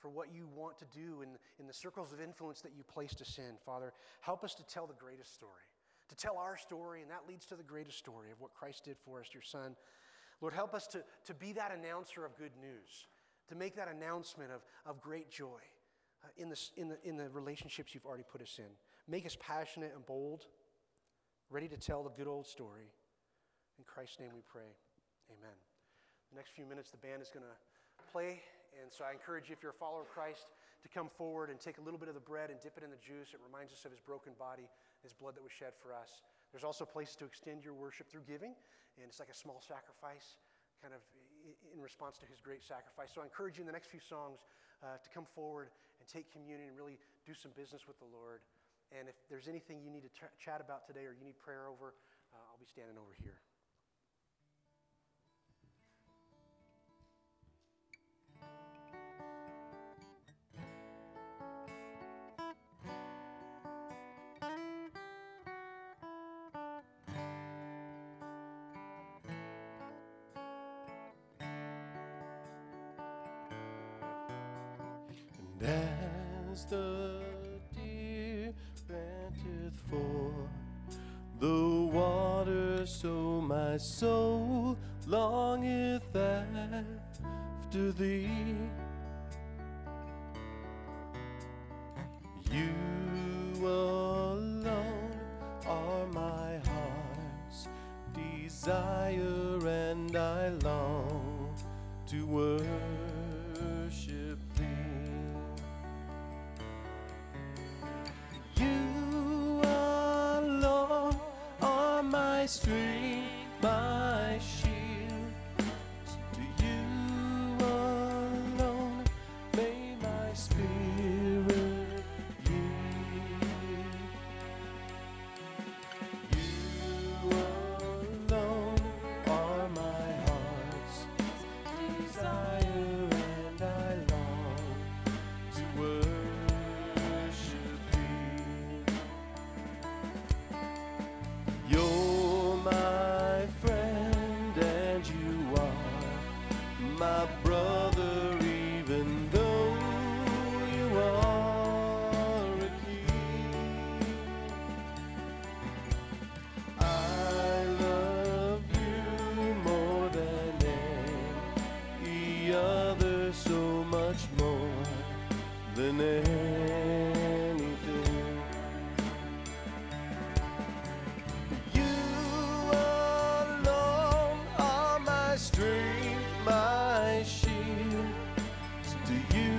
for what you want to do in in the circles of influence that you placed us in. Father, help us to tell the greatest story, to tell our story, and that leads to the greatest story of what Christ did for us, your Son. Lord, help us to to be that announcer of good news. To make that announcement of, of great joy uh, in, the, in, the, in the relationships you've already put us in. Make us passionate and bold, ready to tell the good old story. In Christ's name we pray, amen. The next few minutes the band is going to play, and so I encourage you, if you're a follower of Christ, to come forward and take a little bit of the bread and dip it in the juice. It reminds us of his broken body, his blood that was shed for us. There's also places to extend your worship through giving, and it's like a small sacrifice, kind of in response to his great sacrifice. So I encourage you in the next few songs uh, to come forward and take communion and really do some business with the Lord. And if there's anything you need to ch- chat about today or you need prayer over, uh, I'll be standing over here. As the deer panteth for the water, so my soul longeth after thee. to worship Thee. You are Lord, are my strength, my shield. To You alone may my spirit yield. You alone are my heart's desire, and I long to worship Thee. You're my My brother, even though You are a king, I love You more than any other, so much more than anything. You alone are my strength, my spirit. You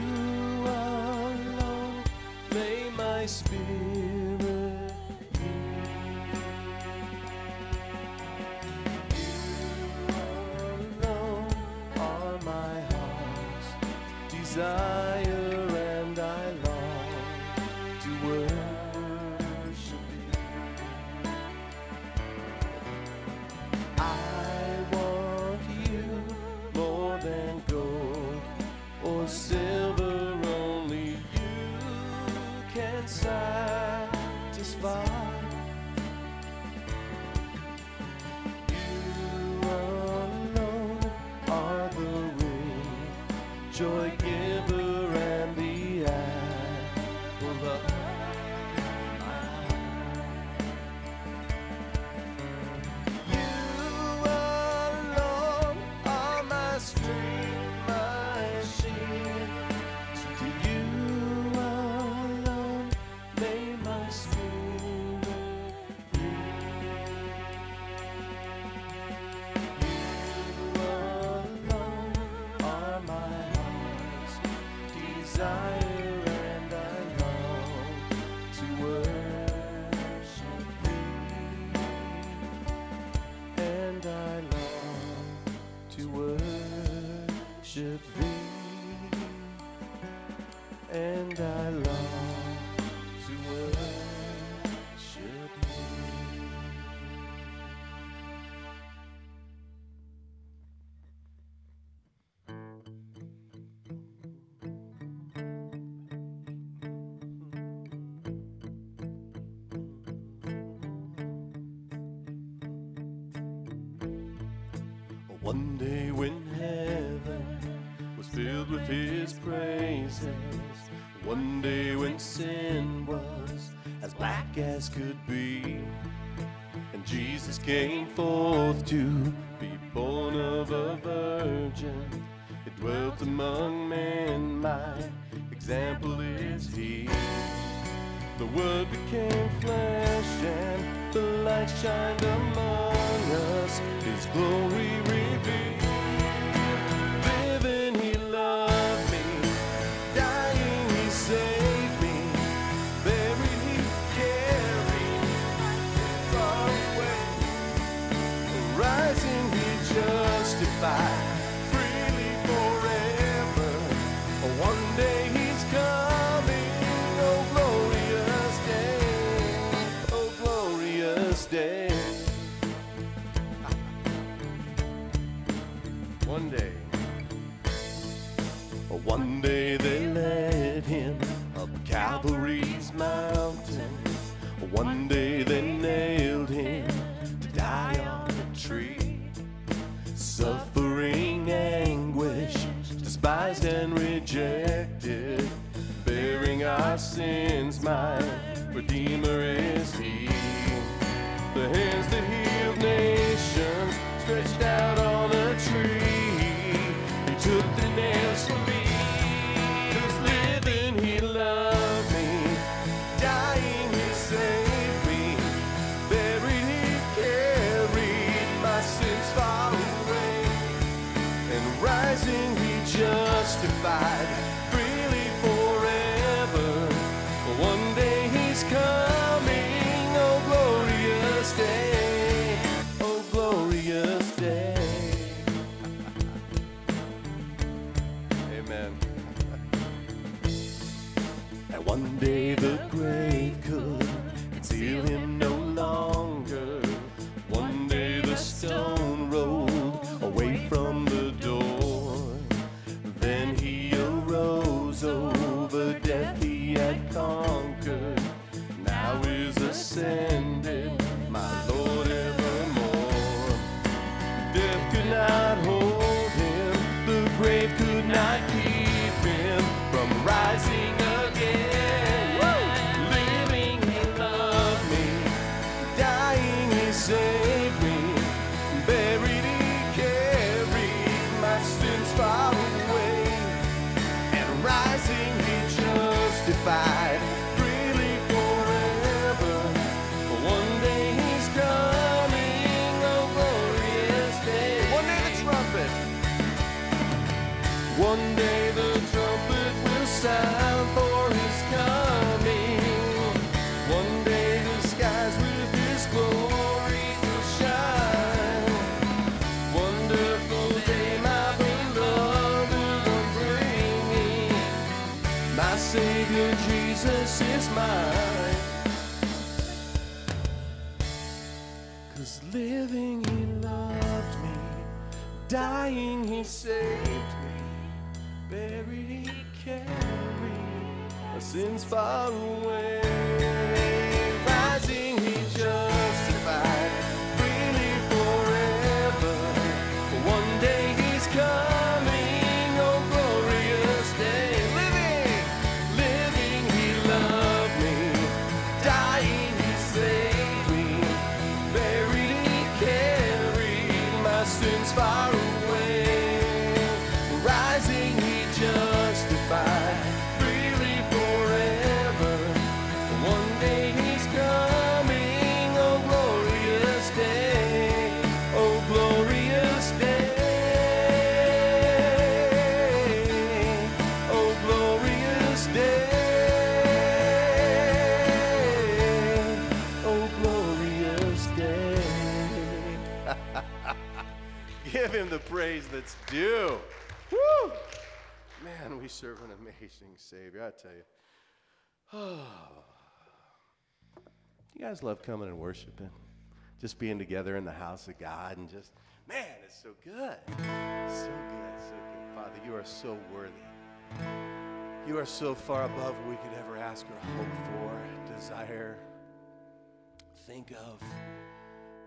alone are my heart's desire, and I long to worship You. I want You more than gold or silver, satisfy. You alone are the way, joy giver, and the apple of my eye. You alone are my strength, my shield. And I long to worship Thee, and I long to worship Thee, and I long to worship Thee. One day when heaven was filled with His praises, one day when sin was as black as could be, and Jesus came forth to be born of a virgin, He dwelt among men, my example is He. The Word became flesh and the light shined among us, His glory revealed. Living He loved me, dying He saved me, buried He carried far away, rising He justified, freely forever. One day He's coming, oh glorious day, oh glorious day. One day, one day they led Him up Calvary's mountain. One day they nailed Him to die on the tree. Suffering anguish, despised and rejected, bearing our sins, my Redeemer is He. The hands that healed nations stretched out on a tree. Took the nails from me, 'cause living He loved me, dying He saved me, buried He carried my sins far away, and rising rising, be justified freely forever. One day he's coming, oh glorious day, oh glorious day. Amen. And one day the grave could conceal him no longer. One day the stone rolled away from the door. Then he arose, over death he had conquered. Now is ascended, my Lord evermore. Death could not hold him, the grave could not keep him from rising again. Save me, buried he carried my sins far away, and rising he justified freely forever. One day he's coming, oh glorious day. One day the trumpet, one day the trumpet will sound for his coming. One day the skies with his glory. Savior Jesus is mine, 'cause living he loved me, dying he saved me, buried he carried my sins far away, rising he justified freely forever. One day he's come. Far away, rising he justified freely forever. One day he's coming, oh glorious day, oh glorious day, oh glorious day, oh glorious day. Give him the praise that's due. Woo! Man, we serve an amazing Savior, I tell you. Oh. You guys love coming and worshiping, just being together in the house of God, and just, man, it's so good. It's so good, so good. Father, you are so worthy. You are so far above what we could ever ask or hope for, desire, think of.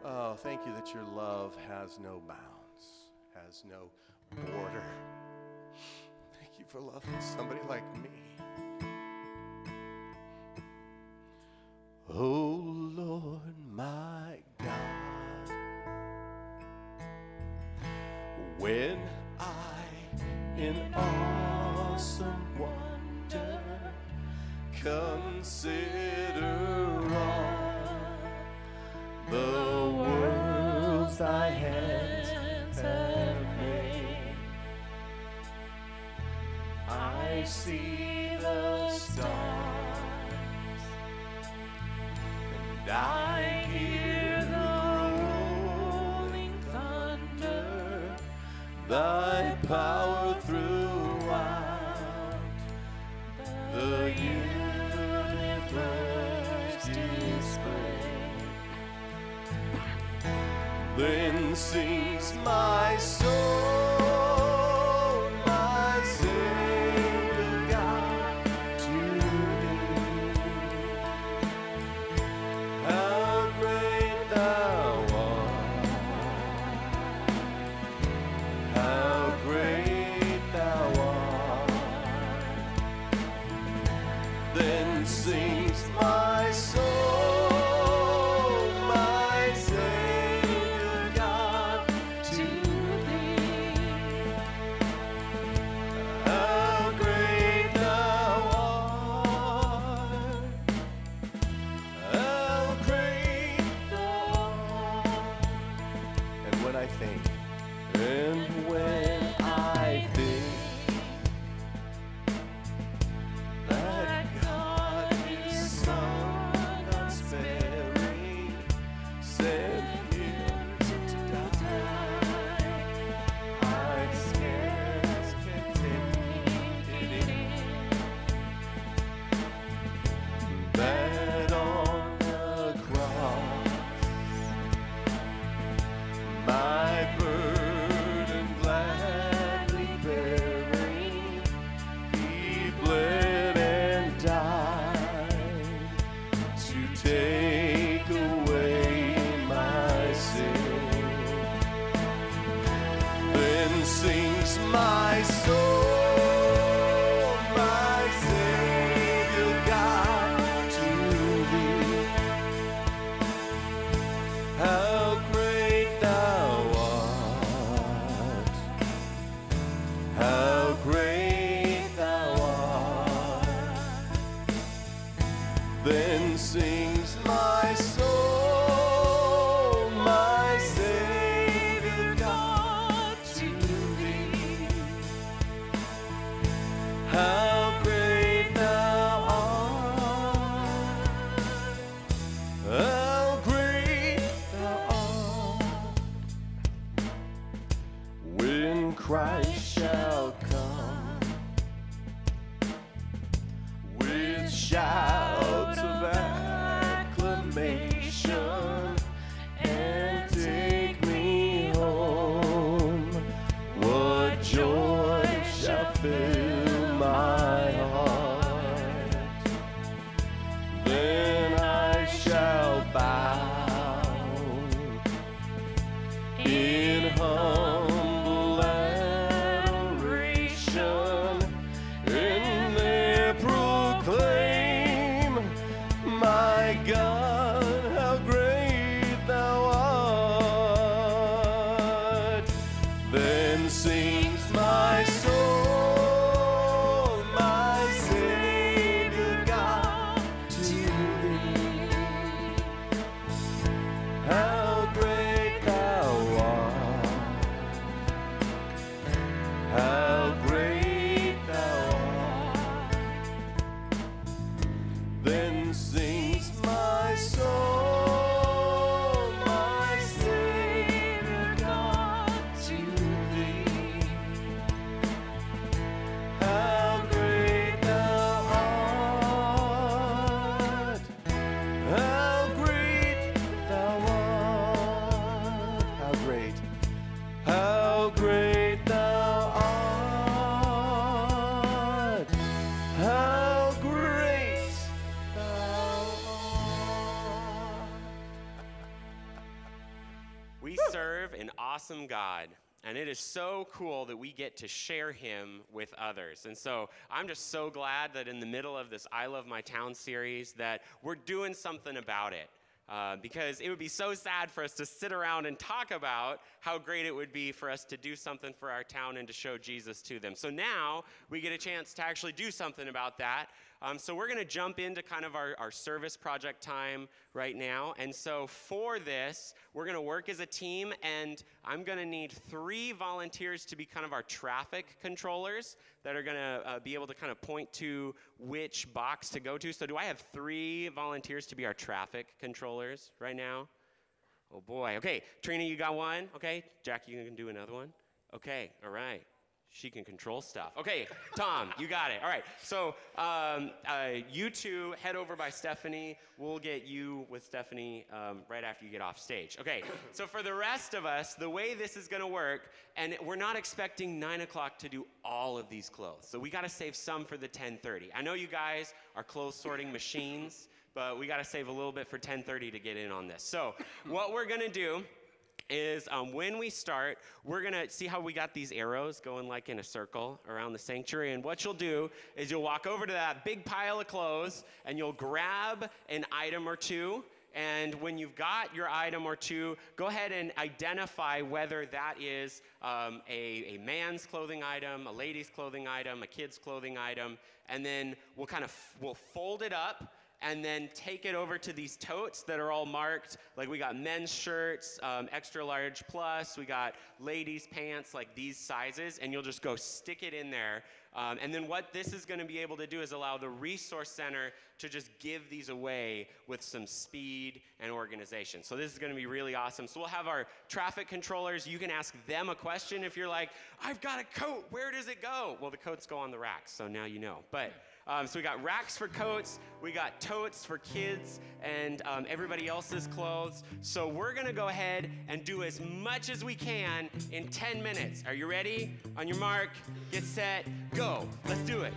Oh, thank you that your love has no bounds, has no border. Thank you for loving somebody like me. Oh Lord, my God, when I in awesome wonder consider all the worlds thy hands have, I see the stars, and I hear the rolling thunder, thy power throughout the universe display. Then sings my soul, to Awesome God, and it is so cool that we get to share him with others. And so I'm just so glad that in the middle of this I Love My Town series that we're doing something about it, uh, because it would be so sad for us to sit around and talk about how great it would be for us to do something for our town and to show Jesus to them. So now we get a chance to actually do something about that. Um, so we're going to jump into kind of our, our service project time right now. And so for this, we're going to work as a team, and I'm going to need three volunteers to be kind of our traffic controllers that are going to uh, be able to kind of point to which box to go to. So do I have three volunteers to be our traffic controllers right now? Oh, boy. Okay. Trina, you got one? Okay. Jackie, you can do another one? Okay. All right. She can control stuff. Okay, Tom, you got it. All right, so um, uh, you two head over by Stephanie. We'll get you with Stephanie um, right after you get off stage. Okay, so for the rest of us, the way this is going to work, and we're not expecting nine o'clock to do all of these clothes, so we got to save some for the ten thirty. I know you guys are clothes sorting machines, but we got to save a little bit for ten thirty to get in on this. So what we're going to do is um, when we start, we're going to see how we got these arrows going like in a circle around the sanctuary. And what you'll do is you'll walk over to that big pile of clothes and you'll grab an item or two. And when you've got your item or two, go ahead and identify whether that is um, a, a man's clothing item, a lady's clothing item, a kid's clothing item. And then we'll kind of f- we'll fold it up and then take it over to these totes that are all marked. Like we got men's shirts, um, extra large plus, we got ladies' pants, like these sizes, and you'll just go stick it in there. Um, and then what this is gonna be able to do is allow the resource center to just give these away with some speed and organization. So this is gonna be really awesome. So we'll have our traffic controllers. You can ask them a question if you're like, I've got a coat, where does it go? Well, the coats go on the racks, so now you know. But Um, so we got racks for coats, we got totes for kids, and um, everybody else's clothes. So we're going to go ahead and do as much as we can in ten minutes. Are you ready? On your mark, get set, go. Let's do it.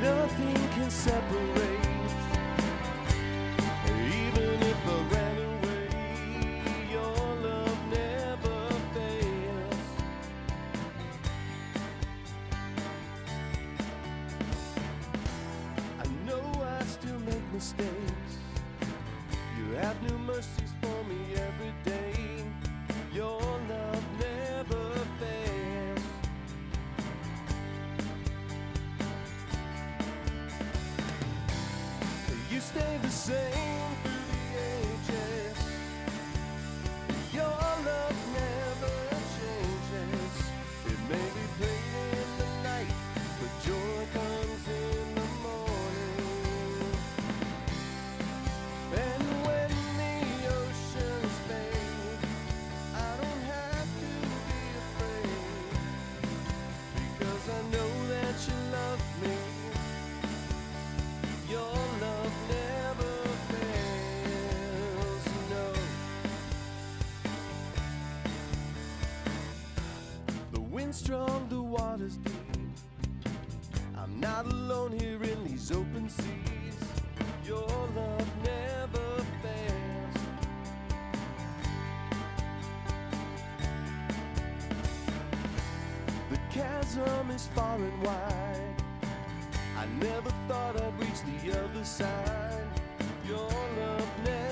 Nothing can separate, even if I ran away, your love never mistakes. You have new mercies for me every day. Your love never fails. You stay the same through the ages. Your love never changes. It may be plain in the night, but joy comes in the morning. And when the oceans fade, I don't have to be afraid, because I know that you love me. Your love never fails, no. The wind's strong, the water's deep. I'm not alone here in these open seas. Your love never fails. The chasm is far and wide. I never thought I'd reach the other side. Your love never